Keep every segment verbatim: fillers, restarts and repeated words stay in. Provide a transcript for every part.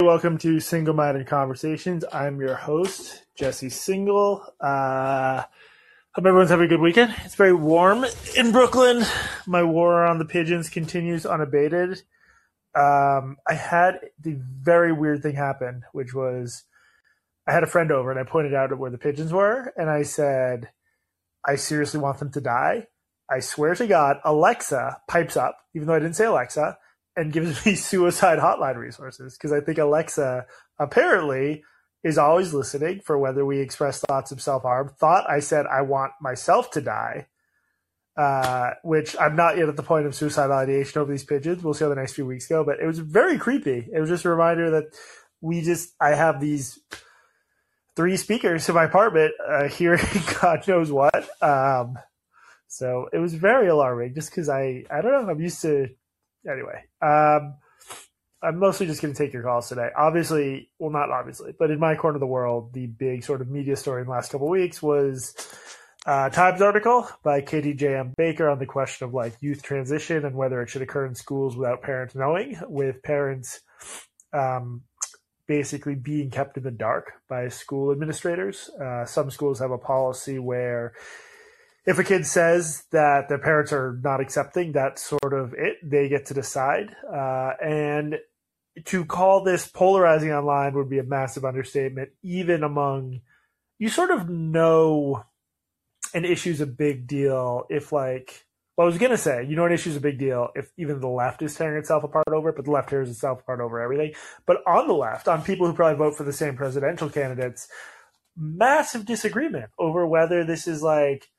Welcome to Single Minded Conversations. I'm your host, Jesse Single. Uh, hope everyone's having a good weekend. It's very warm in Brooklyn. My war on the pigeons continues unabated. Um, I had the very weird thing happen, which was I had a friend over and I pointed out where the pigeons were. And I said, I seriously want them to die. I swear to God, Alexa pipes up, even though I didn't say Alexa, and gives me suicide hotline resources, because I think Alexa apparently is always listening for whether we express thoughts of self-harm. Thought I said I want myself to die, uh, which I'm not yet at the point of suicide ideation over these pigeons. We'll see how the next few weeks go, but it was very creepy. It was just a reminder that we just – I have these three speakers in my apartment uh, hearing God knows what. Um, so it was very alarming just because I – I don't know. I'm used to – Anyway, um, I'm mostly just going to take your calls today. Obviously, well, not obviously, but in my corner of the world, the big sort of media story in the last couple of weeks was a Times article by Katie J M. Baker on the question of like youth transition and whether it should occur in schools without parents knowing, with parents um, basically being kept in the dark by school administrators. Uh, some schools have a policy where if a kid says that their parents are not accepting, that's sort of it. They get to decide. Uh, and to call this polarizing online would be a massive understatement, even among – you sort of know an issue's a big deal if like – well, I was going to say, you know an issue's a big deal if even the left is tearing itself apart over it, but the left tears itself apart over everything. But on the left, on people who probably vote for the same presidential candidates, massive disagreement over whether this is like –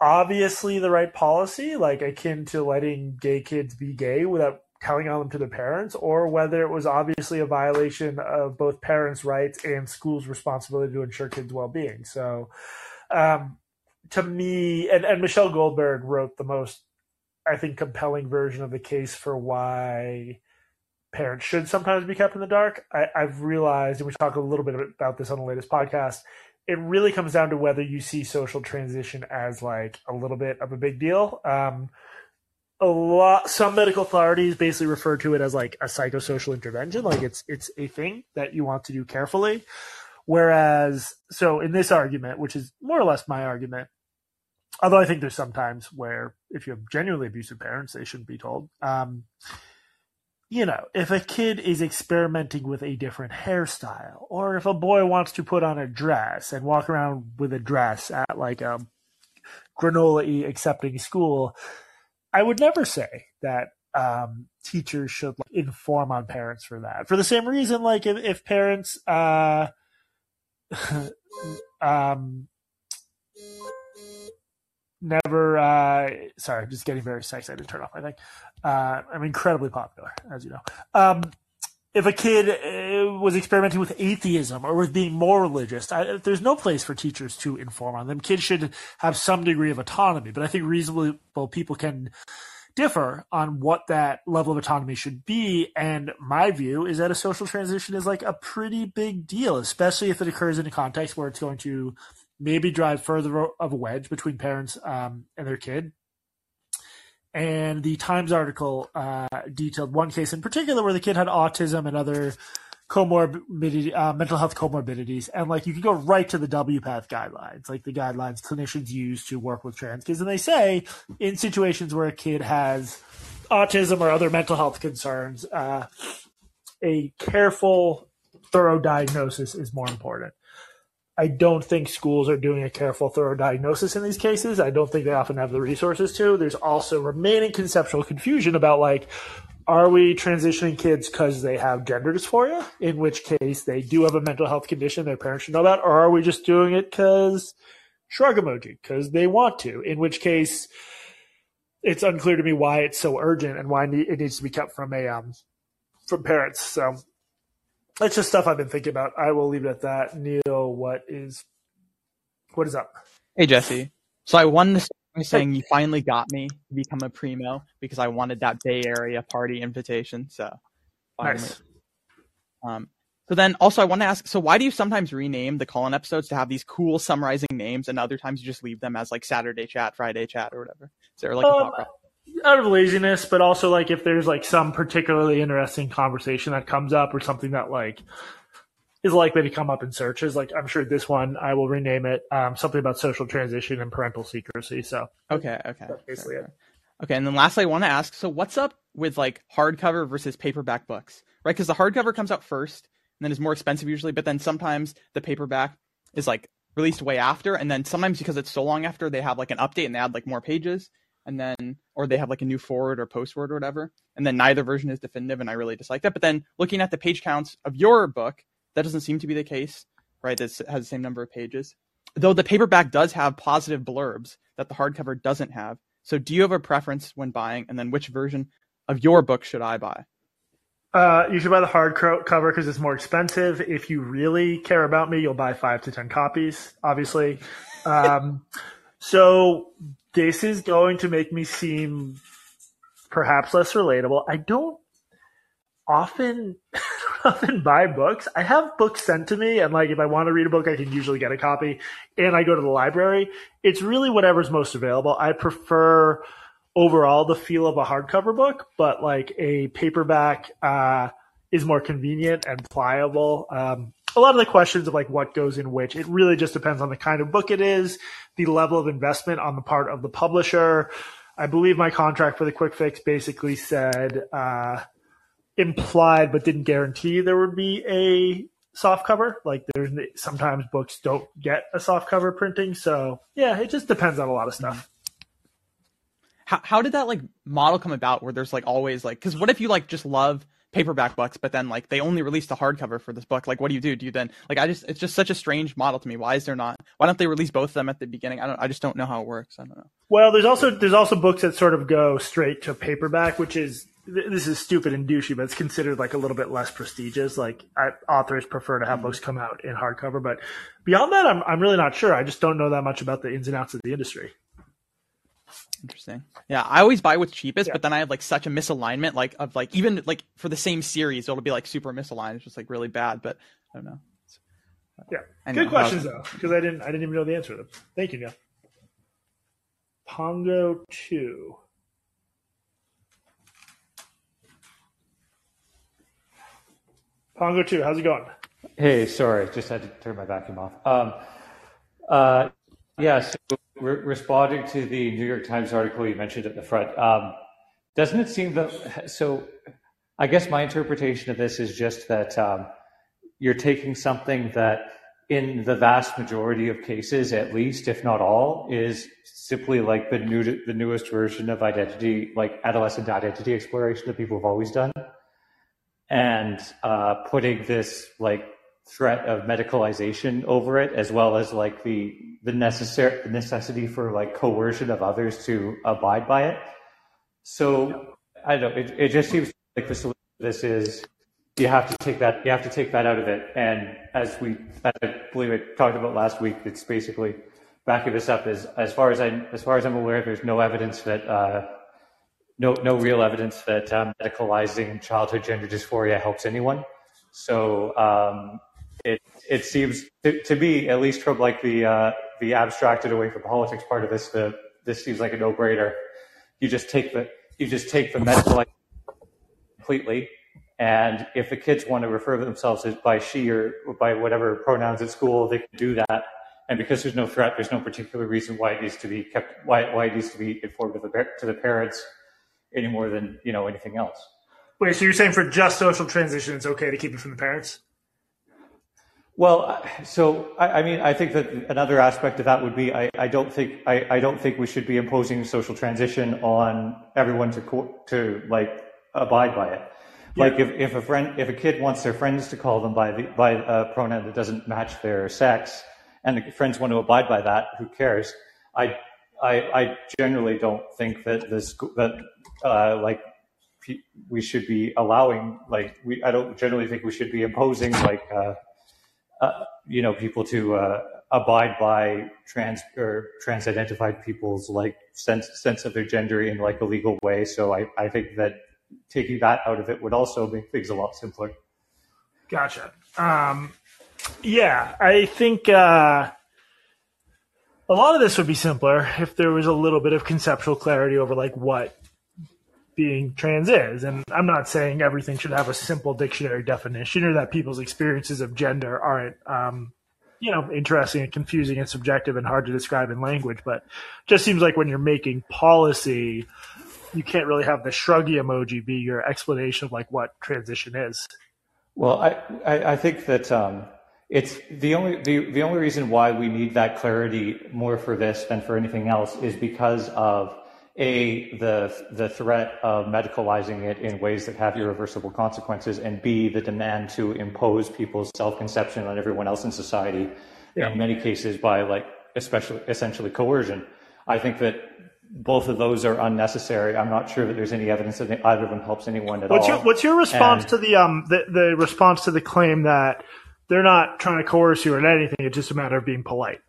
obviously the right policy, like akin to letting gay kids be gay without telling on them to their parents, or whether it was obviously a violation of both parents' rights and schools' responsibility to ensure kids' well-being. So um, to me, and, and Michelle Goldberg wrote the most, I think, compelling version of the case for why parents should sometimes be kept in the dark. I, I've realized, and we talked a little bit about this on the latest podcast, it really comes down to whether you see social transition as like a little bit of a big deal. Um, a lot, some medical authorities basically refer to it as like a psychosocial intervention. Like it's, it's a thing that you want to do carefully. Whereas, so in this argument, which is more or less my argument, although I think there's some times where if you have genuinely abusive parents, they shouldn't be told, um, you know, if a kid is experimenting with a different hairstyle, or if a boy wants to put on a dress and walk around with a dress at like a granola-y accepting school, I would never say that um, teachers should like, inform on parents for that. For the same reason, like if, if parents, uh, um, never, uh, sorry, I'm just getting very sexy. I didn't turn off my thing. Uh, I'm incredibly popular, as you know. Um, if a kid uh, was experimenting with atheism or with being more religious, I, there's no place for teachers to inform on them. Kids should have some degree of autonomy, but I think reasonable people can differ on what that level of autonomy should be. And my view is that a social transition is like a pretty big deal, especially if it occurs in a context where it's going to maybe drive further of a wedge between parents um, and their kid. And the Times article uh, detailed one case in particular where the kid had autism and other comorbid uh, mental health comorbidities. And like you can go right to the W PATH guidelines, like the guidelines clinicians use to work with trans kids. And they say in situations where a kid has autism or other mental health concerns, uh, a careful, thorough diagnosis is more important. I don't think schools are doing a careful, thorough diagnosis in these cases. I don't think they often have the resources to. There's also remaining conceptual confusion about, like, are we transitioning kids because they have gender dysphoria, in which case they do have a mental health condition their parents should know about, or are we just doing it because shrug emoji, because they want to, in which case it's unclear to me why it's so urgent and why it needs to be kept from a um, from parents. So that's just stuff I've been thinking about. I will leave it at that. Neil, what is what is up? Hey, Jesse. So I won this saying you finally got me to become a primo because I wanted that Bay Area party invitation. So finally. Nice. Um, so then also I want to ask, so why do you sometimes rename the call-in episodes to have these cool summarizing names and other times you just leave them as like Saturday chat, Friday chat, or whatever? Is there like um, a pop out of laziness, but also like if there's like some particularly interesting conversation that comes up or something that like is likely to come up in searches. Like I'm sure this one, I will rename it um, something about social transition and parental secrecy. So okay, okay, that's basically sure. it. Okay, and then lastly, I want to ask, so what's up with like hardcover versus paperback books, right? Because the hardcover comes out first and then is more expensive usually, but then sometimes the paperback is like released way after, and then sometimes because it's so long after, they have like an update and they add like more pages, and then or they have like a new forward or postword or whatever, and then neither version is definitive, and I really dislike that. But then looking at the page counts of your book, that doesn't seem to be the case, right? This has the same number of pages, though the paperback does have positive blurbs that the hardcover doesn't have. So do you have a preference when buying, and then which version of your book should I buy? Uh, you should buy the hardcover because it's more expensive. If you really care about me, you'll buy five to ten copies, obviously. Um, so this is going to make me seem perhaps less relatable. I don't often, often buy books. I have books sent to me, and like if I want to read a book, I can usually get a copy, and I go to the library. It's really whatever's most available. I prefer overall the feel of a hardcover book, but like a paperback uh, is more convenient and pliable. Um, a lot of the questions of like what goes in which, it really just depends on the kind of book it is, the level of investment on the part of the publisher. I believe my contract for the Quick Fix basically said, uh, implied but didn't guarantee there would be a soft cover. Like there's sometimes books don't get a soft cover printing. So yeah, it just depends on a lot of stuff. Mm-hmm. How how did that like model come about where there's like always like, because what if you like just love paperback books, but then like they only released a hardcover for this book? Like, what do you do? Do you then like, I just, it's just such a strange model to me. Why is there not, why don't they release both of them at the beginning? I don't, I just don't know how it works. I don't know. Well, there's also, there's also books that sort of go straight to paperback, which is, this is stupid and douchey, but it's considered like a little bit less prestigious. Like I, authors prefer to have mm-hmm. books come out in hardcover, but beyond that, I'm I'm really not sure. I just don't know that much about the ins and outs of the industry. Interesting. Yeah, I always buy what's cheapest, yeah. but then I have like such a misalignment, like of like even like for the same series, it'll be like super misaligned. It's just like really bad. But I don't know. So, yeah, anyway, good questions though, because I didn't, I didn't even know the answer to them. Thank you, Neil. Pongo two. Pongo two, how's it going? Hey, sorry, just had to turn my vacuum off. Um, uh, yeah. So Re- responding to the New York Times article you mentioned at the front, um, doesn't it seem that, so I guess my interpretation of this is just that um, you're taking something that in the vast majority of cases, at least, if not all, is simply like the new, the newest version of identity, like adolescent identity exploration that people have always done. And uh, putting this like threat of medicalization over it, as well as like the the necessary necessity for like coercion of others to abide by it. So I don't know, it, it just seems like the solution to this is you have to take that you have to take that out of it. And as we as I believe I talked about last week, it's basically backing this up is as far as I as far as I'm aware, there's no evidence that uh, no no real evidence that um, medicalizing childhood gender dysphoria helps anyone. So um, It it seems to, to me, at least from like the uh, the abstracted away from politics part of this, the this seems like a no-brainer. You just take the you just take the medical completely, and if the kids want to refer to themselves as by she or by whatever pronouns at school, they can do that. And because there's no threat, there's no particular reason why it needs to be kept, why why it needs to be informed to the to the parents any more than you know anything else. Wait, so you're saying for just social transition, it's okay to keep it from the parents? Well, so I, I mean, I think that another aspect of that would be I, I don't think I, I don't think we should be imposing social transition on everyone to co- to like abide by it. Yeah. Like if, if a friend if a kid wants their friends to call them by the, by a pronoun that doesn't match their sex, and the friends want to abide by that, who cares? I I, I generally don't think that this that uh, like we should be allowing like we I don't generally think we should be imposing like. Uh, Uh, you know, people to uh, abide by trans or trans-identified people's like sense sense of their gender in like a legal way. So I, I think that taking that out of it would also make things a lot simpler. Gotcha. Um, yeah, I think uh, a lot of this would be simpler if there was a little bit of conceptual clarity over like what being trans is. And I'm not saying everything should have a simple dictionary definition or that people's experiences of gender aren't, um, you know, interesting and confusing and subjective and hard to describe in language. But it just seems like when you're making policy, you can't really have the shruggy emoji be your explanation of like what transition is. Well, I, I, I think that um, it's the only the, the only reason why we need that clarity more for this than for anything else is because of A, the the threat of medicalizing it in ways that have irreversible consequences, and B, the demand to impose people's self-conception on everyone else in society, yeah. in many cases by like especially essentially coercion. I think that both of those are unnecessary. I'm not sure that there's any evidence that either of them helps anyone at what's all. Your, what's your response and, to the um the, the response to the claim that they're not trying to coerce you or anything? It's just a matter of being polite.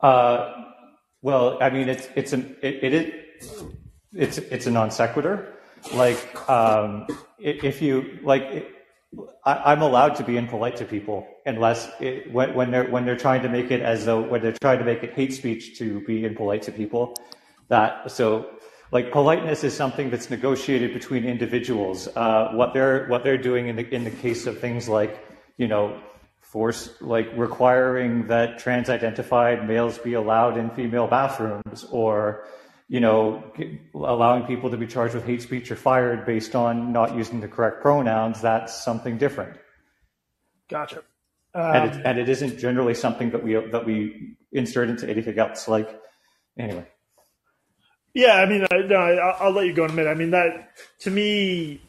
Uh. Well, I mean, it's it's an it, it is it's it's a non sequitur. Like, um, if you like, it, I, I'm allowed to be impolite to people unless it, when when they're when they're trying to make it as though when they're trying to make it hate speech to be impolite to people. That so, like, politeness is something that's negotiated between individuals. Uh, what they're what they're doing in the in the case of things like, you know, force, like requiring that trans-identified males be allowed in female bathrooms, or, you know, allowing people to be charged with hate speech or fired based on not using the correct pronouns, that's something different. Gotcha. Um, and, it, and it isn't generally something that we that we insert into anything else. Like, anyway. Yeah, I mean, I, no, I'll, I'll let you go in a minute. I mean, that, to me...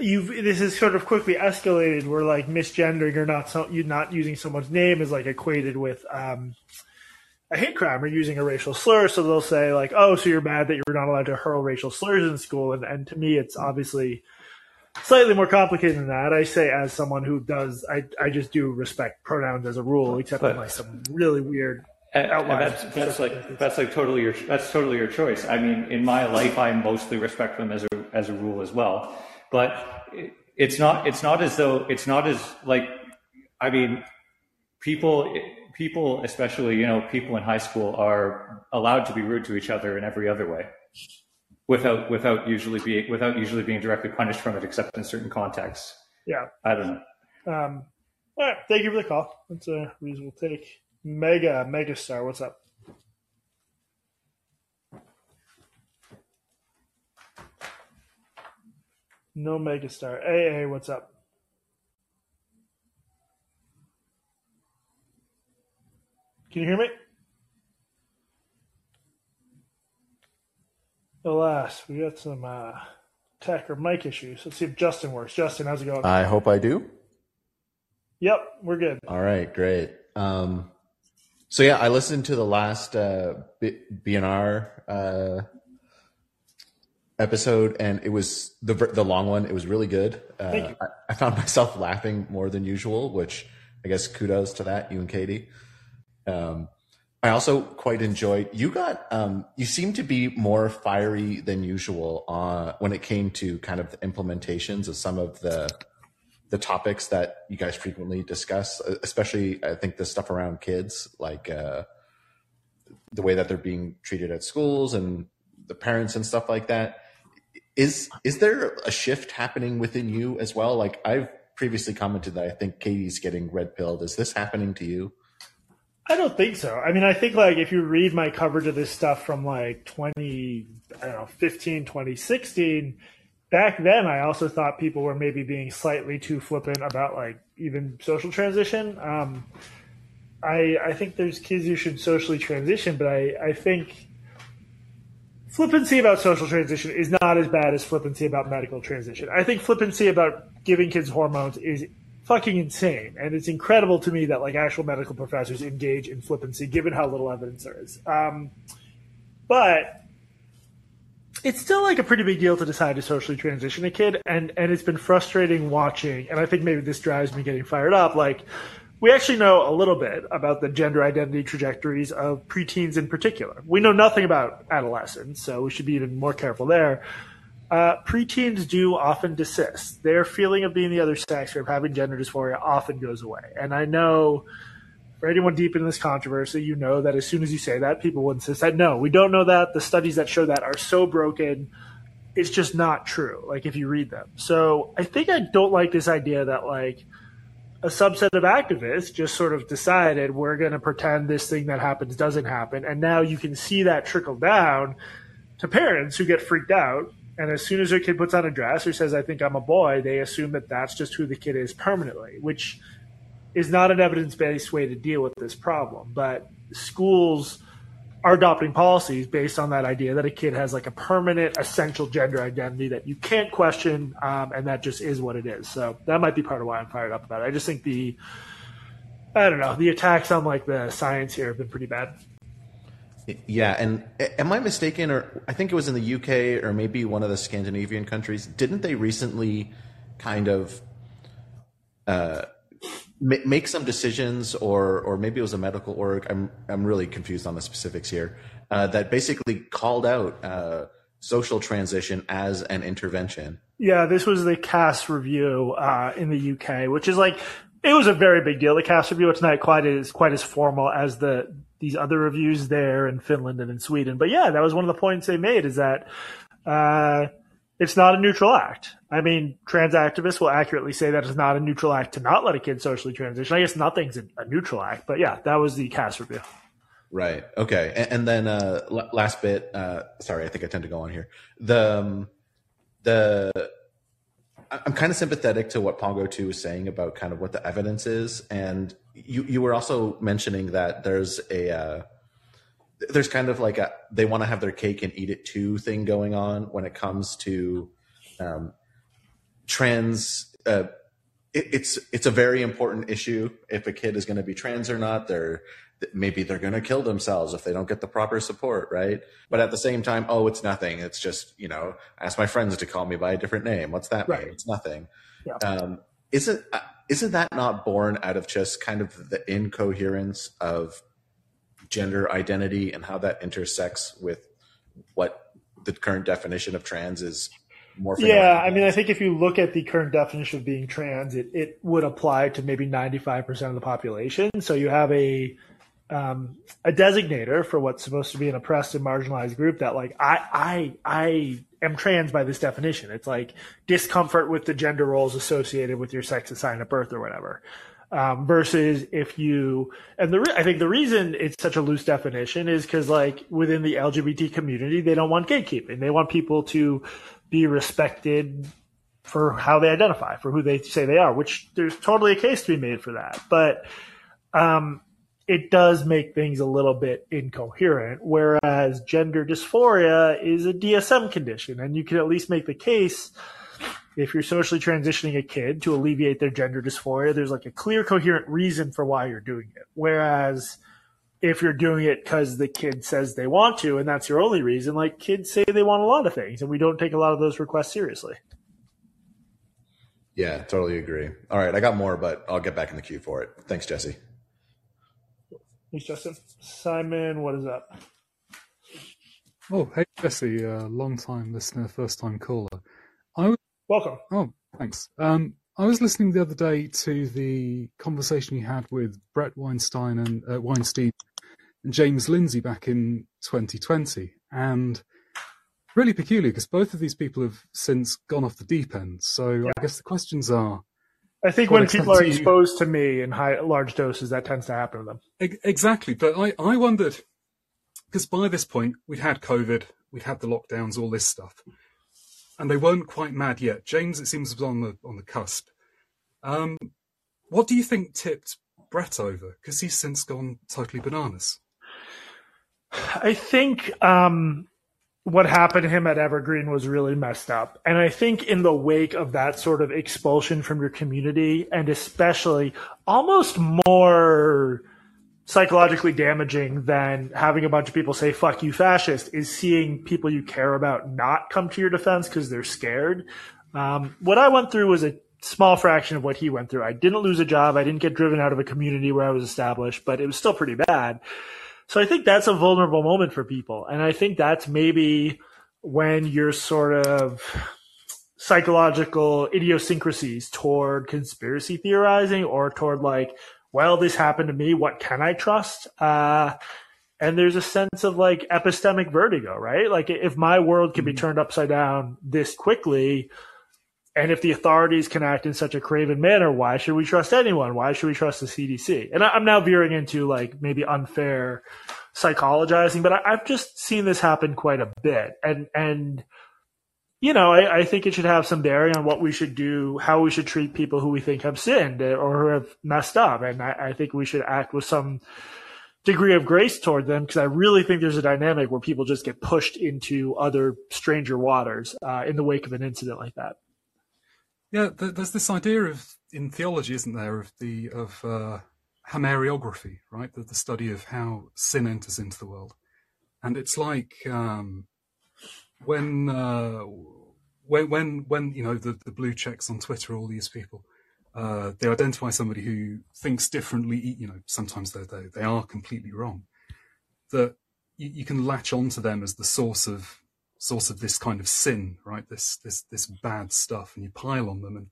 You've, this is sort of quickly escalated where like misgendering or not so, you not using someone's name is like equated with um, a hate crime or using a racial slur. So they'll say like, oh, so you're mad that you're not allowed to hurl racial slurs in school. And, and to me, it's obviously slightly more complicated than that. I say as someone who does, I, I just do respect pronouns as a rule, except but, in like some really weird and, outlines. And that's, that's like, that's like totally your, that's totally your choice. I mean, in my life, I mostly respect them as a, as a rule as well. But it's not, it's not as though, it's not as like, I mean, people, people, especially, you know, people in high school are allowed to be rude to each other in every other way without, without usually being, without usually being directly punished from it, except in certain contexts. Yeah. I don't know. Um, all right. Thank you for the call. That's a reasonable take. Mega, mega star. What's up? No megastar. A A, what's up? Can you hear me? Alas, we got some uh, tech or mic issues. Let's see if Justin works. Justin, how's it going? I hope I do. Yep, we're good. All right, great. Um, so yeah, I listened to the last uh, B- BNR uh episode, and it was the the long one. It was really good. Uh, I, I found myself laughing more than usual, which I guess kudos to that, you and Katie. Um, I also quite enjoyed. You got um, you seemed to be more fiery than usual uh, when it came to kind of the implementations of some of the the topics that you guys frequently discuss, especially I think the stuff around kids, like uh, the way that they're being treated at schools and the parents and stuff like that. Is is there a shift happening within you as well? Like, I've previously commented that I think Katie's getting red pilled. Is this happening to you? I don't think so. I mean, I think like if you read my coverage of this stuff from like twenty, I don't know, fifteen, twenty sixteen, back then I also thought people were maybe being slightly too flippant about like even social transition. Um, I I think there's kids who should socially transition, but I, I think flippancy about social transition is not as bad as flippancy about medical transition. I think flippancy about giving kids hormones is fucking insane. And it's incredible to me that like actual medical professors engage in flippancy given how little evidence there is. Um, but it's still like a pretty big deal to decide to socially transition a kid. And, and it's been frustrating watching. And I think maybe this drives me getting fired up. Like, we actually know a little bit about the gender identity trajectories of preteens in particular. We know nothing about adolescents, so we should be even more careful there. Uh, preteens do often desist. Their feeling of being the other sex or of having gender dysphoria often goes away. And I know for anyone deep in this controversy, you know that as soon as you say that, people will insist that, no, we don't know that. The studies that show that are so broken. It's just not true, like, if you read them. So I think I don't like this idea that, like, a subset of activists just sort of decided we're going to pretend this thing that happens doesn't happen. And now you can see that trickle down to parents who get freaked out. And as soon as their kid puts on a dress or says, I think I'm a boy, they assume that that's just who the kid is permanently, which is not an evidence-based way to deal with this problem. But schools are adopting policies based on that idea that a kid has, like, a permanent essential gender identity that you can't question, um, and that just is what it is. So that might be part of why I'm fired up about it. I just think the, I don't know, the attacks on, like, the science here have been pretty bad. Yeah, and am I mistaken, or I think it was in the U K or maybe one of the Scandinavian countries, didn't they recently kind of uh, make some decisions, or or maybe it was a medical org, I'm I'm really confused on the specifics here, uh, that basically called out uh, social transition as an intervention? Yeah, this was the Cass Review uh, in the U K, which is like, it was a very big deal. The Cass Review, it's not quite as, quite as formal as the these other reviews there in Finland and in Sweden. But yeah, that was one of the points they made, is that uh, it's not a neutral act. I mean, trans activists will accurately say that it's not a neutral act to not let a kid socially transition. I guess nothing's a, a neutral act, but yeah, that was the Cass Review. Right. Okay. And, and then uh, l- last bit, uh, sorry, I think I tend to go on here. The, um, the, I'm kind of sympathetic to what Pongo two is saying about kind of what the evidence is. And you, you were also mentioning that there's a, uh, there's kind of like a, they want to have their cake and eat it too thing going on when it comes to um, trans. Uh, it, it's, it's a very important issue. If a kid is going to be trans or not, they're, maybe they're going to kill themselves if they don't get the proper support, right? But at the same time, oh, it's nothing. It's just, you know, ask my friends to call me by a different name. What's that right. mean? It's nothing. Yeah. Um, isn't, isn't that not born out of just kind of the incoherence of gender identity and how that intersects with what the current definition of trans is? Yeah, I mean, I think if you look at the current definition of being trans, it, it would apply to maybe ninety-five percent of the population. So you have a um, a designator for what's supposed to be an oppressed and marginalized group that, like, I, I, I am trans by this definition. It's like discomfort with the gender roles associated with your sex assigned at birth or whatever. Um, versus if you, and the re- I think the reason it's such a loose definition is because, like, within the L G B T community, they don't want gatekeeping. They want people to be respected for how they identify, for who they say they are, which there's totally a case to be made for that. But, um, it does make things a little bit incoherent, whereas gender dysphoria is a D S M condition, and you can at least make the case, if you're socially transitioning a kid to alleviate their gender dysphoria, there's like a clear, coherent reason for why you're doing it. Whereas if you're doing it because the kid says they want to, and that's your only reason, like, kids say they want a lot of things, and we don't take a lot of those requests seriously. Yeah, totally agree. All right, I got more, but I'll get back in the queue for it. Thanks, Jesse. Thanks, Justin. Simon, what is up? Oh, hey, Jesse, uh, long-time listener, first-time caller. I was- Welcome. Oh, thanks. Um, I was listening the other day to the conversation you had with Brett Weinstein and uh, Weinstein and James Lindsay back in twenty twenty, and really peculiar because both of these people have since gone off the deep end. So yeah. I guess the questions are. I think when people are exposed to me in high, large doses, that tends to happen to them. Exactly. But I, I wondered, because by this point, we'd had COVID, we'd had the lockdowns, all this stuff. And they weren't quite mad yet. James, it seems, was on the, on the cusp. Um, what do you think tipped Brett over? Because he's since gone totally bananas. I think um, what happened to him at Evergreen was really messed up. And I think in the wake of that sort of expulsion from your community, and especially almost more psychologically damaging than having a bunch of people say, fuck you, fascist, is seeing people you care about not come to your defense because they're scared. Um, what I went through was a small fraction of what he went through. I didn't lose a job. I didn't get driven out of a community where I was established, but it was still pretty bad. So I think that's a vulnerable moment for people. And I think that's maybe when your sort of psychological idiosyncrasies toward conspiracy theorizing or toward, like, well, this happened to me, what can I trust? Uh, and there's a sense of like epistemic vertigo, right? Like if my world can be turned upside down this quickly, and if the authorities can act in such a craven manner, why should we trust anyone? Why should we trust the C D C? And I'm now veering into like maybe unfair psychologizing, but I, I've just seen this happen quite a bit. And, and you know, I, I think it should have some bearing on what we should do, how we should treat people who we think have sinned or who have messed up. And I, I think we should act with some degree of grace toward them, because I really think there's a dynamic where people just get pushed into other stranger waters uh, in the wake of an incident like that. Yeah, there's this idea of, in theology, isn't there, of the of uh, hamartiography, right? The, the study of how sin enters into the world, and it's like um, when uh, when when when you know the, the blue checks on Twitter, all these people, uh, they identify somebody who thinks differently. You know, sometimes they they they are completely wrong. That you, you can latch onto them as the source of. source of this kind of sin, right? This, this, this bad stuff, and you pile on them. And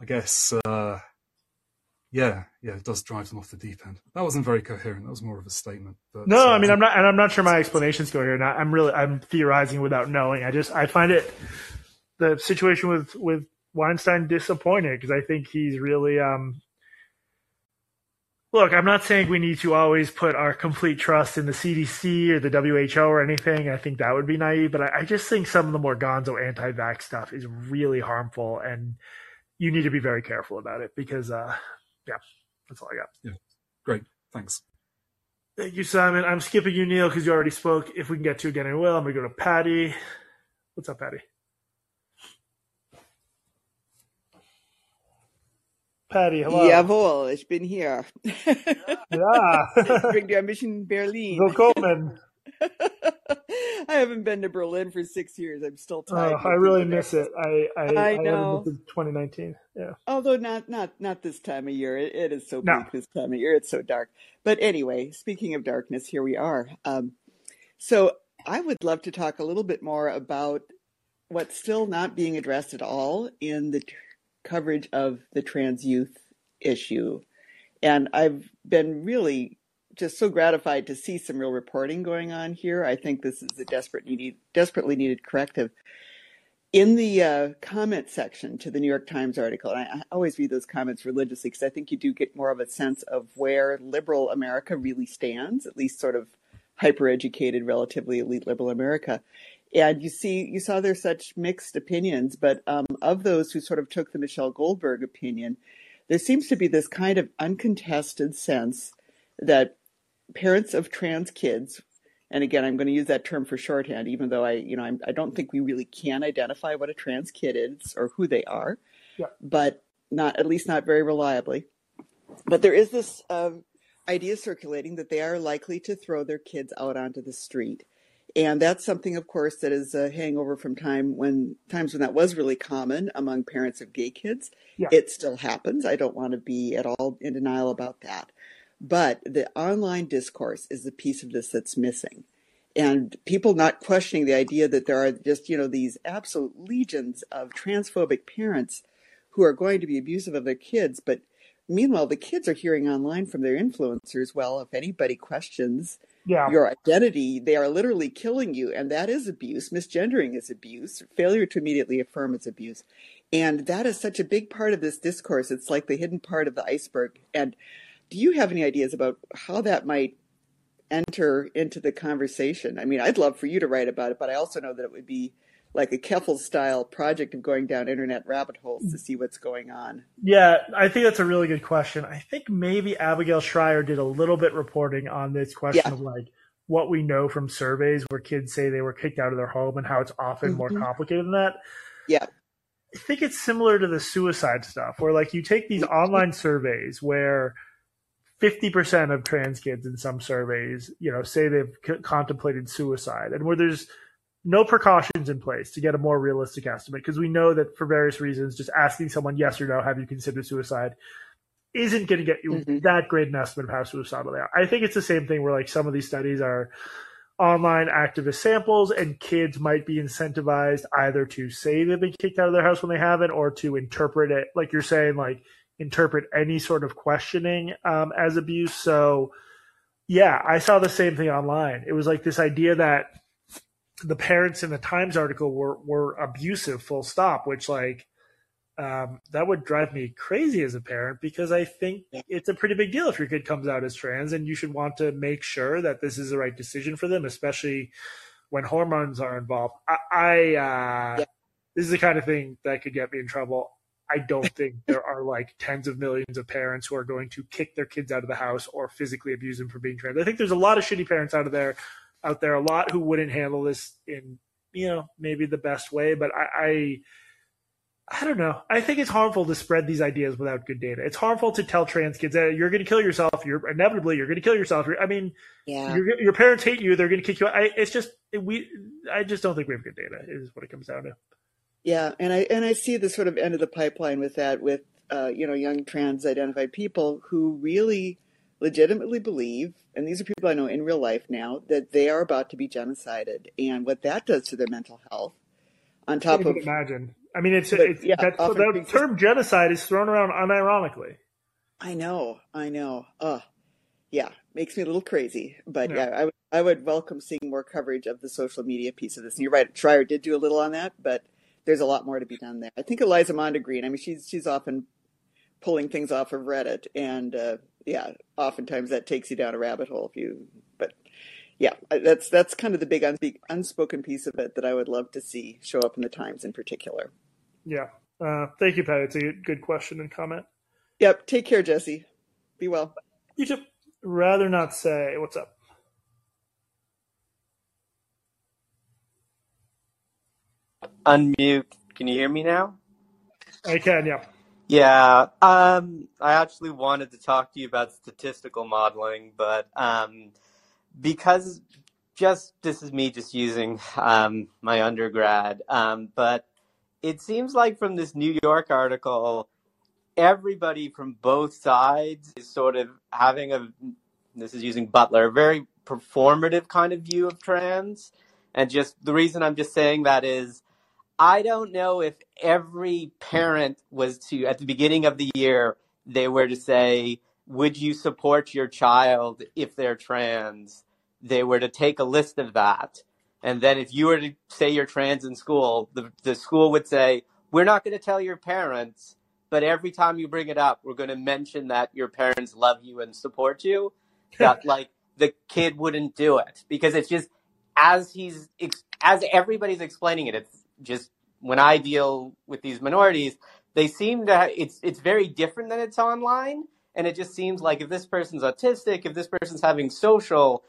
I guess, uh, yeah, yeah, it does drive them off the deep end. That wasn't very coherent. That was more of a statement. But, no, uh, I mean, I'm not, and I'm not sure my explanation's coherent. I'm really, I'm theorizing without knowing. I just, I find it, the situation with, with Weinstein disappointing, because I think he's really, um, look, I'm not saying we need to always put our complete trust in the C D C or the W H O or anything. I think that would be naive, but I, I just think some of the more gonzo anti-vax stuff is really harmful, and you need to be very careful about it because, uh, yeah, that's all I got. Yeah, great. Thanks. Thank you, Simon. I'm skipping you, Neil, because you already spoke. If we can get to again, I will. I'm going to go to Patty. What's up, Patty? Patty, hello. Jawohl, ich bin hier. Yeah. Bring die Mission Berlin. Willkommen. I haven't been to Berlin for six years. I'm still tired. Oh, I really miss it. I I, I, I know. twenty nineteen. Yeah. Although not not not this time of year. It, it is so bleak no. This time of year. It's so dark. But anyway, speaking of darkness, here we are. Um, so I would love to talk a little bit more about what's still not being addressed at all in the coverage of the trans youth issue. And I've been really just so gratified to see some real reporting going on here. I think this is a desperate needed, desperately needed corrective. In the uh, comment section to the New York Times article, and I, I always read those comments religiously because I think you do get more of a sense of where liberal America really stands, at least sort of hyper-educated, relatively elite liberal America. And you see, you saw there's such mixed opinions, but um, of those who sort of took the Michelle Goldberg opinion, there seems to be this kind of uncontested sense that parents of trans kids, and again, I'm going to use that term for shorthand, even though I, you know, I'm, I don't think we really can identify what a trans kid is or who they are, yeah. But not, at least not very reliably. But there is this uh, idea circulating that they are likely to throw their kids out onto the street. And that's something, of course, that is a hangover from time when times when that was really common among parents of gay kids. Yeah. It still happens. I don't want to be at all in denial about that. But the online discourse is the piece of this that's missing. And people not questioning the idea that there are just, you know, these absolute legions of transphobic parents who are going to be abusive of their kids. But meanwhile, the kids are hearing online from their influencers, well, if anybody questions yeah. your identity, they are literally killing you. And that is abuse. Misgendering is abuse. Failure to immediately affirm is abuse. And that is such a big part of this discourse. It's like the hidden part of the iceberg. And do you have any ideas about how that might enter into the conversation? I mean, I'd love for you to write about it, but I also know that it would be like a Keffel-style project of going down internet rabbit holes to see what's going on. Yeah, I think that's a really good question. I think maybe Abigail Shrier did a little bit reporting on this question yeah. of like what we know from surveys where kids say they were kicked out of their home and how it's often mm-hmm. more complicated than that. Yeah. I think it's similar to the suicide stuff where like you take these online surveys where fifty percent of trans kids in some surveys, you know, say they've c- contemplated suicide, and where there's no precautions in place to get a more realistic estimate, because we know that for various reasons, just asking someone yes or no, have you considered suicide, isn't going to get you mm-hmm. that great an estimate of how suicidal they are. I think it's the same thing where like some of these studies are online activist samples, and kids might be incentivized either to say they've been kicked out of their house when they haven't, or to interpret it. Like you're saying, like interpret any sort of questioning um, as abuse. So yeah, I saw the same thing online. It was like this idea that the parents in the Times article were, were abusive, full stop, which like, um, that would drive me crazy as a parent, because I think it's a pretty big deal if your kid comes out as trans, and you should want to make sure that this is the right decision for them, especially when hormones are involved. I, I uh, yeah. This is the kind of thing that could get me in trouble. I don't think there are like tens of millions of parents who are going to kick their kids out of the house or physically abuse them for being trans. I think there's a lot of shitty parents out of there, out there, a lot who wouldn't handle this in, you know, maybe the best way. But I, I, I don't know. I think it's harmful to spread these ideas without good data. It's harmful to tell trans kids that you're going to kill yourself. You're inevitably you're going to kill yourself. I mean, yeah. your, your parents hate you. They're going to kick you out. I, it's just we. I just don't think we have good data. Is what it comes down to. Yeah, and I and I see the sort of end of the pipeline with that, with uh, you know, young trans-identified people who really legitimately believe, and these are people I know in real life now, that they are about to be genocided, and what that does to their mental health. On top of, imagine, I mean, it's, but, it's yeah, that's, that term genocide is thrown around unironically. I know, I know. Uh yeah, makes me a little crazy, but no. yeah, I would I would welcome seeing more coverage of the social media piece of this. And you're right, Shrier did do a little on that, but there's a lot more to be done there. I think Eliza Mondegreen, I mean, she's she's often pulling things off of Reddit, and uh, yeah, oftentimes that takes you down a rabbit hole. If you, but yeah, that's that's kind of the big unspe- unspoken piece of it that I would love to see show up in the Times in particular. Yeah, uh, thank you, Pat. It's a good question and comment. Yep. Take care, Jesse. Be well. You should rather not say what's up. Unmute. Can you hear me now? I can, yeah. Yeah. Um, I actually wanted to talk to you about statistical modeling, but um, because just this is me just using um, my undergrad, um, but it seems like from this New York article, everybody from both sides is sort of having a, this is using Butler, a very performative kind of view of trans. And just the reason I'm just saying that is, I don't know if every parent was to, at the beginning of the year, they were to say, would you support your child if they're trans? They were to take a list of that. And then if you were to say you're trans in school, the, the school would say, we're not going to tell your parents, but every time you bring it up, we're going to mention that your parents love you and support you. That like the kid wouldn't do it, because it's just, as he's, as everybody's explaining it, it's, just when I deal with these minorities, they seem to have, it's it's very different than it's online. And it just seems like if this person's autistic, if this person's having social,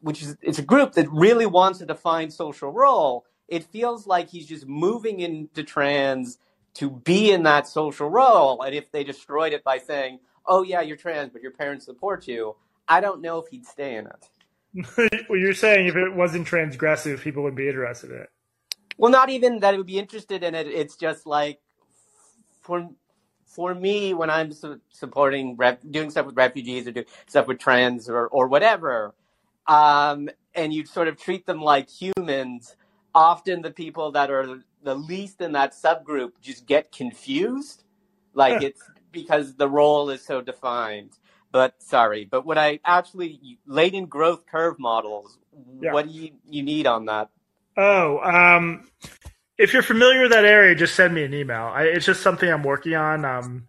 which is, it's a group that really wants to define social role, it feels like he's just moving into trans to be in that social role. And if they destroyed it by saying, oh yeah, you're trans, but your parents support you, I don't know if he'd stay in it. Well, you're saying if it wasn't transgressive, people wouldn't be interested in it. Well, not even that it would be interested in it. It's just like for for me, when I'm su- supporting, ref- doing stuff with refugees or doing stuff with trans or, or whatever, um, and you sort of treat them like humans, often the people that are the least in that subgroup just get confused. Like it's because the role is so defined. But sorry, but what I actually, latent growth curve models, yeah. What do you, you need on that? Oh, um, if you're familiar with that area, just send me an email. I, it's just something I'm working on. Um,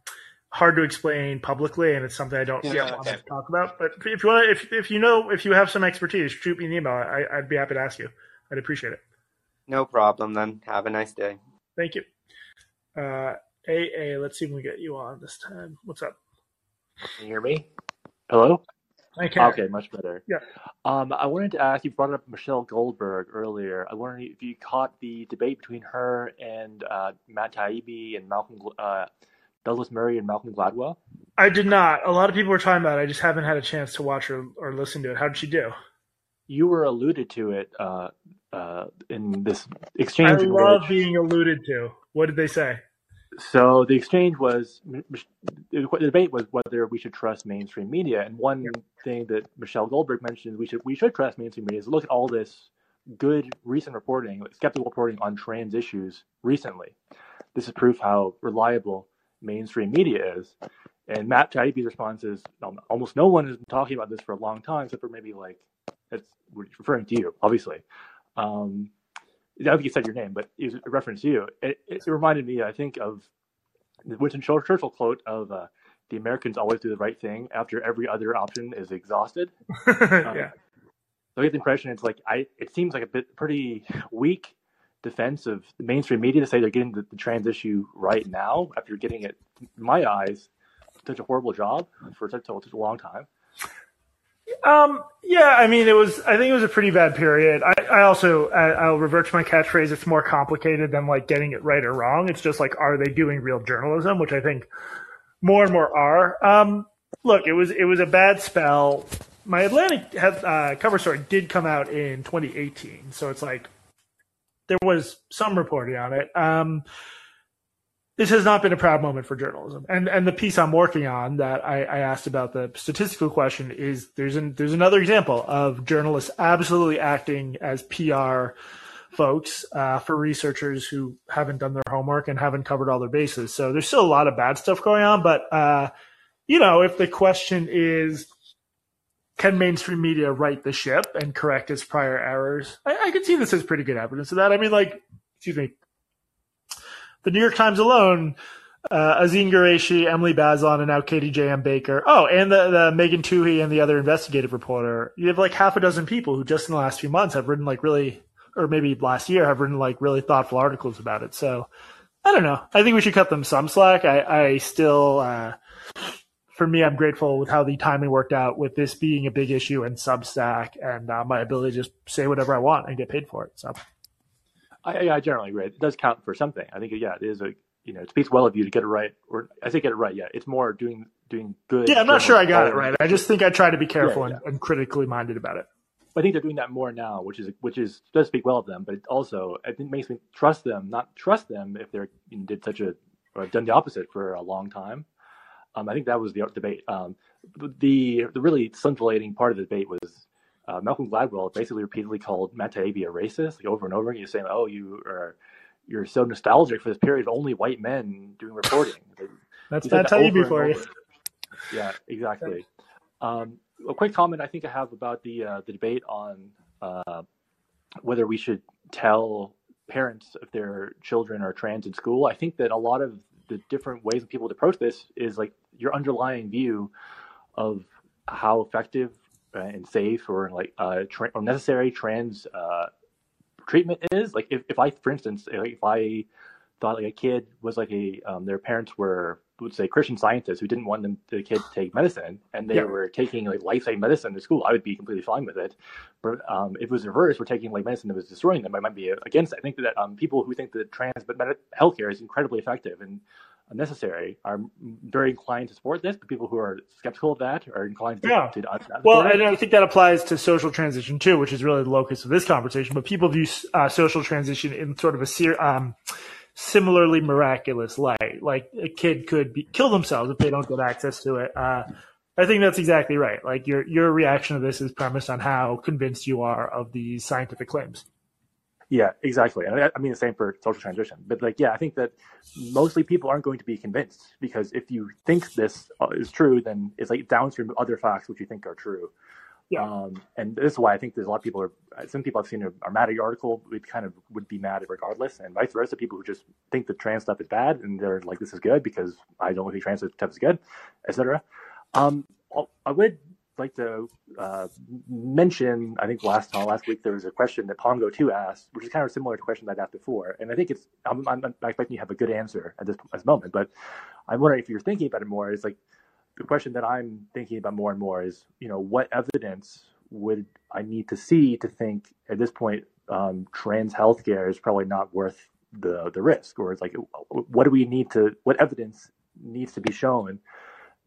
hard to explain publicly, and it's something I don't yeah, really okay. want to talk about. But if you want, if if you know, if you have some expertise, shoot me an email. I, I'd be happy to ask you. I'd appreciate it. No problem. Then have a nice day. Thank you. Uh, A A, let's see if we get you on this time. What's up? Can you hear me? Hello. I can. Okay, much better. Yeah. Um, I wanted to ask, you brought up Michelle Goldberg earlier. I wonder if you caught the debate between her and uh, Matt Taibbi and Malcolm, uh, Douglas Murray and Malcolm Gladwell. I did not. A lot of people were talking about it. I just haven't had a chance to watch or, or listen to it. How did she do? You were alluded to it uh, uh, in this exchange. I love which... being alluded to. What did they say? So the exchange was, the debate was whether we should trust mainstream media. And one yeah. thing that Michelle Goldberg mentioned, we should we should trust mainstream media, is look at all this good recent reporting, skeptical reporting on trans issues recently. This is proof how reliable mainstream media is. And Matt Taibbi's response is, almost no one has been talking about this for a long time, except for maybe like, that's referring to you, obviously. Um, I don't think you said your name, but it was a reference to you. It, it reminded me, I think, of the Winston Churchill quote of uh, the Americans always do the right thing after every other option is exhausted. um, yeah. So I get the impression it's like, I, it seems like a bit pretty weak defense of the mainstream media to say they're getting the, the trans issue right now after getting it, in my eyes, such a horrible job for such, such a long time. Um, yeah, I mean, it was, I think it was a pretty bad period. I, I also, I, I'll revert to my catchphrase. It's more complicated than like getting it right or wrong. It's just like, are they doing real journalism? Which I think more and more are. Um, look, it was, it was a bad spell. My Atlantic had, uh, cover story did come out in twenty eighteen. So it's like, there was some reporting on it. Um, This has not been a proud moment for journalism. And and the piece I'm working on that I, I asked about the statistical question is there's an, there's another example of journalists absolutely acting as P R folks uh, for researchers who haven't done their homework and haven't covered all their bases. So there's still a lot of bad stuff going on. But, uh, you know, if the question is, can mainstream media right the ship and correct its prior errors? I, I could see this as pretty good evidence of that. I mean, like, excuse me. The New York Times alone, uh, Azin Gharashi, Emily Bazelon, and now Katie J M. Baker. Oh, and the, the Megan Toohey and the other investigative reporter. You have like half a dozen people who just in the last few months have written like really, or maybe last year have written like really thoughtful articles about it. So I don't know. I think we should cut them some slack. I, I still, uh, for me, I'm grateful with how the timing worked out with this being a big issue and Substack and uh, my ability to just say whatever I want and get paid for it. So. I, I generally agree. It does count for something. I think, yeah, it is a, you know, it speaks well of you to get it right. Or I say get it right, yeah. It's more doing doing good. Yeah, I'm not sure I got it right. I just think I try to be careful yeah, yeah. And, and critically minded about it. I think they're doing that more now, which is which is does speak well of them. But it also, I think, makes me trust them, not trust them if they're you know, did such a or done the opposite for a long time. Um, I think that was the debate. Um, the the really scintillating part of the debate was. Uh, Malcolm Gladwell basically repeatedly called Matt Taibbi a racist, like over and over again. He's saying, "Oh, you are, you're so nostalgic for this period of only white men doing reporting." That's Matt Taibbi for you. Yeah, exactly. Um, a quick comment I think I have about the uh, the debate on uh, whether we should tell parents if their children are trans in school. I think that a lot of the different ways that people approach this is like your underlying view of how effective and safe or like uh tra- or necessary trans uh treatment is. Like if, if I for instance like if I thought like a kid was like a um their parents were let's say Christian Scientists who didn't want them the kid to take medicine and they yeah. were taking like life-saving medicine to school, I would be completely fine with it. But um if it was reversed, we're taking like medicine that was destroying them, I might be against it. I think that um people who think that trans but healthcare is incredibly effective and necessary are very inclined to support this, but people who are skeptical of that are inclined to, yeah. to not support well, it. And I think that applies to social transition too, which is really the locus of this conversation. But people view uh, social transition in sort of a ser- um, similarly miraculous light. Like a kid could be, kill themselves if they don't get access to it. Uh, I think that's exactly right. Like your your reaction to this is premised on how convinced you are of these scientific claims. Yeah, exactly. I mean, the same for social transition. But like, yeah, I think that mostly people aren't going to be convinced because if you think this is true, then it's like downstream of other facts which you think are true. Yeah. Um, and this is why I think there's a lot of people are, some people I've seen are, are mad at your article. It kind of would be mad regardless and vice versa. People who just think the trans stuff is bad and they're like, this is good because I don't think trans stuff is good, et cetera. Um, I would like to uh, mention, I think last time, last week there was a question that Pongo two asked, which is kind of similar to a question I'd asked before. And I think it's, I'm, I'm, I'm expecting you have a good answer at this, at this moment, but I'm wondering if you're thinking about it more. It's like the question that I'm thinking about more and more is, you know, what evidence would I need to see to think at this point um, trans healthcare is probably not worth the, the risk? Or it's like, what do we need to, what evidence needs to be shown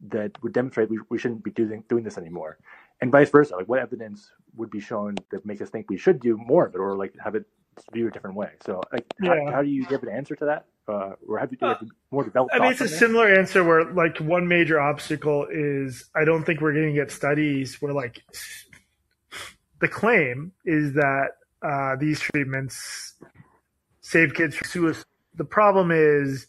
that would demonstrate we, we shouldn't be doing doing this anymore, and vice versa. Like, what evidence would be shown that make us think we should do more of it, or like have it viewed a different way? So, like, yeah. how, how do you give an answer to that, uh, or have you uh, like, more developed? I mean, it's a similar answer where like one major obstacle is I don't think we're going to get studies where like the claim is that uh, these treatments save kids from suicide. The problem is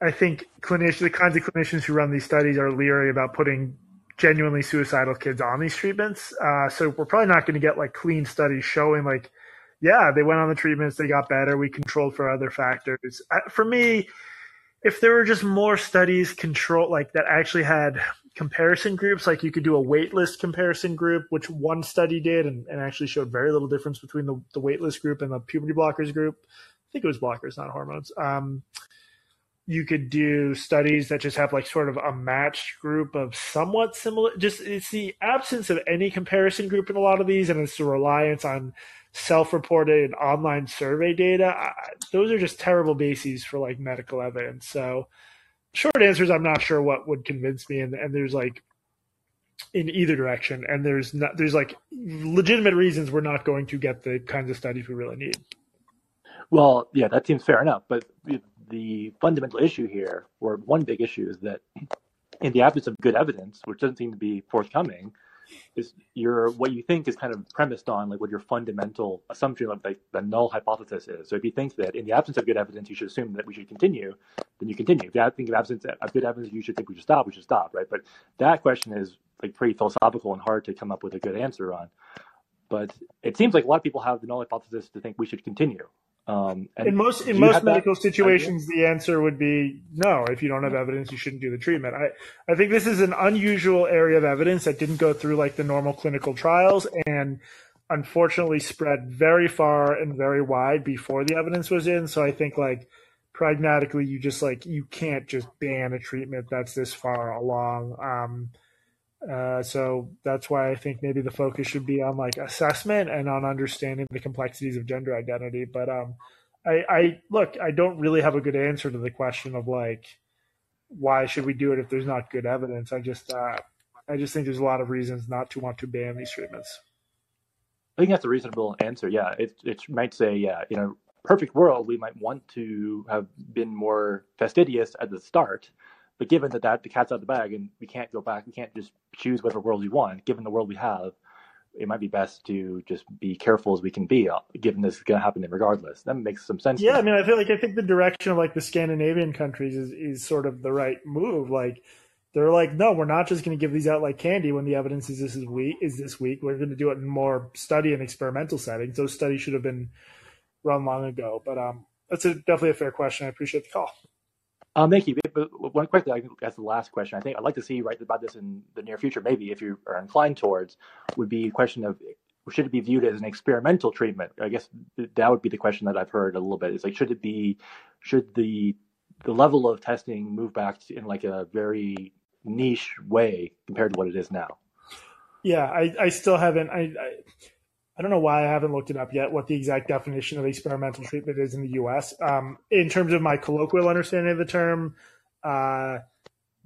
I think clinicians, the kinds of clinicians who run these studies are leery about putting genuinely suicidal kids on these treatments. Uh, so we're probably not going to get like clean studies showing like, yeah, they went on the treatments, they got better, we controlled for other factors. For me, if there were just more studies control like that actually had comparison groups, like you could do a waitlist comparison group, which one study did and, and actually showed very little difference between the, the waitlist group and the puberty blockers group. I think it was blockers, not hormones. Um, you could do studies that just have like sort of a matched group of somewhat similar, just it's the absence of any comparison group in a lot of these. And it's the reliance on self-reported and online survey data. I, those are just terrible bases for like medical evidence. So short answer is I'm not sure what would convince me. And, and there's like in either direction, and there's not, there's like legitimate reasons we're not going to get the kinds of studies we really need. Well, yeah, that seems fair enough, but the fundamental issue here, or one big issue, is that in the absence of good evidence, which doesn't seem to be forthcoming, is your what you think is kind of premised on like what your fundamental assumption of like the null hypothesis is. So if you think that in the absence of good evidence, you should assume that we should continue, then you continue. If you think in the absence of good evidence, you should think we should stop, we should stop, right? But that question is like pretty philosophical and hard to come up with a good answer on. But it seems like a lot of people have the null hypothesis to think we should continue. Um, in most in most medical situations, idea? the answer would be no. If you don't have evidence, you shouldn't do the treatment. I, I think this is an unusual area of evidence that didn't go through like the normal clinical trials and unfortunately spread very far and very wide before the evidence was in. So I think like pragmatically, you just like you can't just ban a treatment that's this far along. Um, Uh, so that's why I think maybe the focus should be on like assessment and on understanding the complexities of gender identity. But um, I, I look, I don't really have a good answer to the question of like, why should we do it if there's not good evidence? I just, uh, I just think there's a lot of reasons not to want to ban these treatments. I think that's a reasonable answer. Yeah, it it might say, yeah, you know, perfect world, we might want to have been more fastidious at the start. But given that, that the cat's out of the bag and we can't go back, we can't just choose whatever world we want. Given the world we have, it might be best to just be careful as we can be, given this is going to happen regardless. That makes some sense. Yeah, I mean, I feel like I think the direction of like the Scandinavian countries is, is sort of the right move. Like they're like, no, we're not just going to give these out like candy when the evidence is this is weak. Is this weak? We're going to do it in more study and experimental settings. Those studies should have been run long ago. But um, that's a, definitely a fair question. I appreciate the call. Um, thank you. But one question, I think that's the last question. I think I'd like to see you write about this in the near future, maybe if you are inclined towards, would be a question of, should it be viewed as an experimental treatment? I guess that would be the question that I've heard a little bit. It's like, should it be, should the the level of testing move back in like a very niche way compared to what it is now? Yeah, I, I still haven't. I, I I don't know why I haven't looked it up yet, what the exact definition of experimental treatment is in the U S. Um, in terms of my colloquial understanding of the term, uh,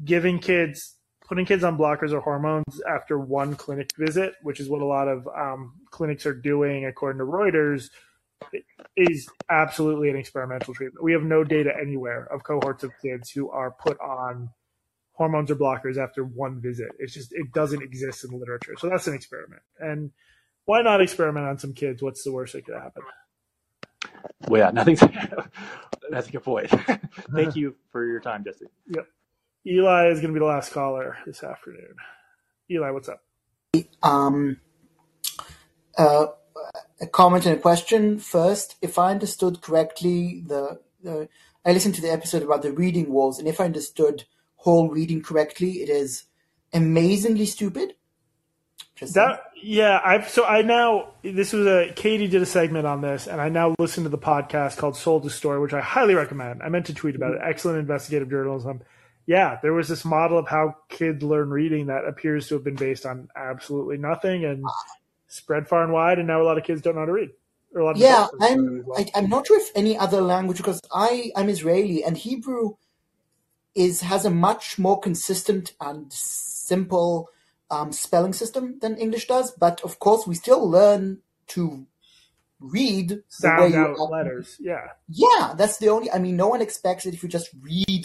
giving kids, putting kids on blockers or hormones after one clinic visit, which is what a lot of um, clinics are doing, according to Reuters, is absolutely an experimental treatment. We have no data anywhere of cohorts of kids who are put on hormones or blockers after one visit. It's just, it doesn't exist in the literature. So that's an experiment. And why not experiment on some kids? What's the worst that could happen? Well, yeah, nothing's that's a good point. Thank you for your time, Jesse. Yep. Eli is going to be the last caller this afternoon. Eli, what's up? Um, uh, a comment and a question first. If I understood correctly, the uh, I listened to the episode about the reading walls, and if I understood whole reading correctly, it is amazingly stupid. That, yeah, I've so I now this was a Katie did a segment on this, and I now listen to the podcast called Sold a Story, which I highly recommend. I meant to tweet about it. Excellent investigative journalism. Yeah, there was this model of how kids learn reading that appears to have been based on absolutely nothing and spread far and wide, and now a lot of kids don't know how to read. Or a lot of yeah, I'm well. I, I'm not sure if any other language, because I am Israeli, and Hebrew is has a much more consistent and simple Um, spelling system than English does, but of course we still learn to read sound out letters. Yeah, yeah, that's the only. I mean, no one expects that if you just read,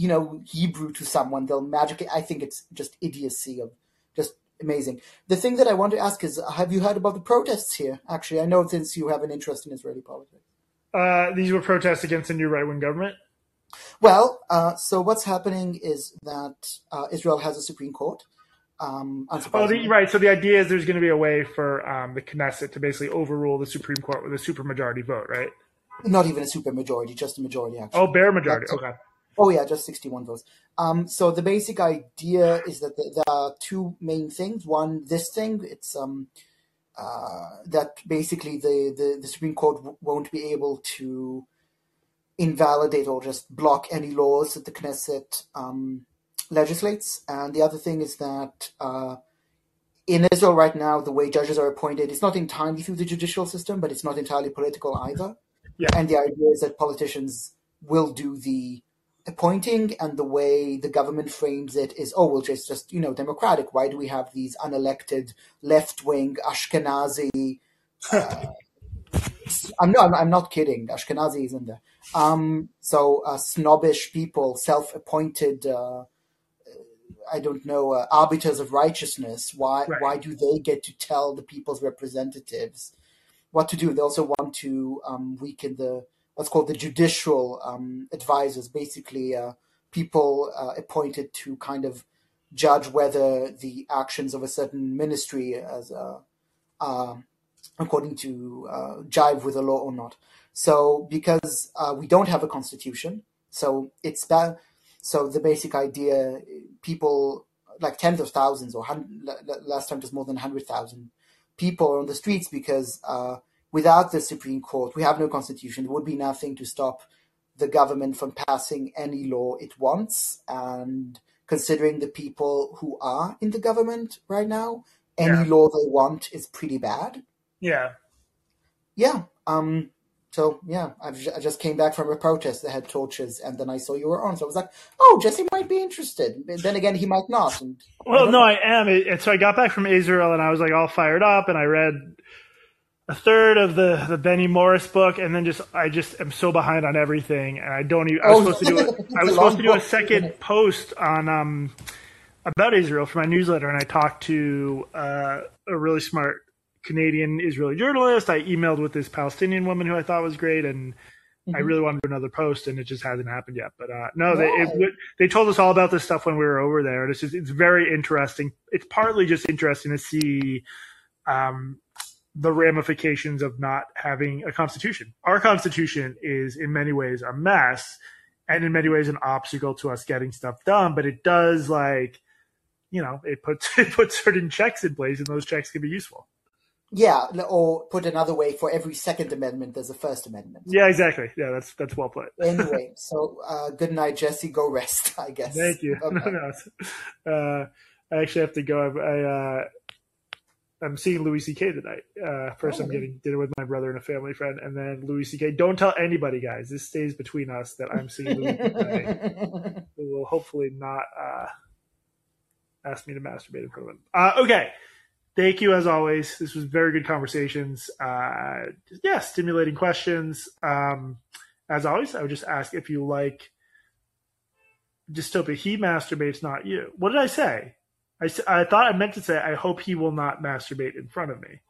you know, Hebrew to someone, they'll magically. I think it's just idiocy of just amazing. The thing that I want to ask is, have you heard about the protests here? Actually, I know since you have an interest in Israeli politics. Uh, these were protests against the new right-wing government. Well, uh, so what's happening is that uh, Israel has a Supreme Court. Um, oh, the, right. So the idea is there's going to be a way for um, the Knesset to basically overrule the Supreme Court with a supermajority vote, right? Not even a supermajority, just a majority, actually. Oh, bare majority. That's, okay. Oh, yeah, just sixty-one votes. Um, so the basic idea is that there the are two main things. One, this thing, it's um, uh, that basically the, the, the Supreme Court w- won't be able to invalidate or just block any laws that the Knesset um, legislates. And the other thing is that uh, in Israel right now, the way judges are appointed, it's not entirely through the judicial system, but it's not entirely political either. Yeah. And the idea is that politicians will do the appointing, and the way the government frames it is, oh, well, just, just you know, democratic. Why do we have these unelected left-wing Ashkenazi... Uh, I'm, no, I'm, I'm not kidding. Ashkenazi is in there. Um, so uh, snobbish people, self-appointed, uh, I don't know, uh, arbiters of righteousness. Why, right. why do they get to tell the people's representatives what to do? They also want to um, weaken the what's called the judicial um, advisors, basically uh, people uh, appointed to kind of judge whether the actions of a certain ministry as a... Uh, according to uh, jive with the law or not. So because uh, we don't have a constitution, so it's that. So the basic idea, people like tens of thousands or hundred, last time it was more than one hundred thousand people are on the streets because uh, without the Supreme Court, we have no constitution. There would be nothing to stop the government from passing any law it wants. And considering the people who are in the government right now, any yeah. law they want is pretty bad. Yeah. Yeah. Um, so, yeah, I've j- I just came back from a protest that had torches, and then I saw you were on. So I was like, oh, Jesse might be interested. And then again, he might not. And, well, I no, know. I am. And so I got back from Israel, and I was like all fired up, and I read a third of the, the Benny Morris book, and then just I just am so behind on everything. And I don't even – I was oh, supposed to do a, I was supposed to do a second post on um, about Israel for my newsletter, and I talked to uh, a really smart – Canadian Israeli journalist. I emailed with this Palestinian woman who I thought was great, and mm-hmm. I really wanted to do another post, and it just hasn't happened yet. But uh, no, they it, they told us all about this stuff when we were over there, and it's just it's very interesting. It's partly just interesting to see um, the ramifications of not having a constitution. Our constitution is in many ways a mess, and in many ways an obstacle to us getting stuff done. But it does like you know it puts it puts certain checks in place, and those checks can be useful. Yeah, or put another way, for every Second Amendment, there's a First Amendment. Yeah, exactly. Yeah, that's that's well put. Anyway, so uh, good night, Jesse. Go rest, I guess. Thank you. Okay. No, no. Uh, I actually have to go. I, I, uh, I'm seeing Louis C K tonight. Uh, first, oh, I'm getting dinner with my brother and a family friend, and then Louis C K. Don't tell anybody, guys. This stays between us that I'm seeing Louis tonight. Who will hopefully not uh, ask me to masturbate in front of him. Uh, okay. Thank you, as always. This was very good conversations. Uh, yeah, stimulating questions. Um, as always, I would just ask if you like dystopia. He masturbates, not you. What did I say? I, I thought I meant to say, I hope he will not masturbate in front of me.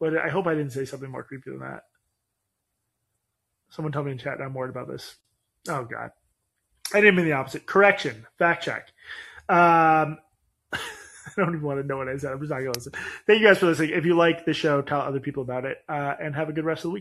But I hope I didn't say something more creepy than that. Someone tell me in chat that I'm worried about this. Oh, God. I didn't mean the opposite. Correction. Fact check. Um... I don't even want to know what I said. I'm just not going to listen. Thank you guys for listening. If you like the show, tell other people about it, uh, and have a good rest of the week.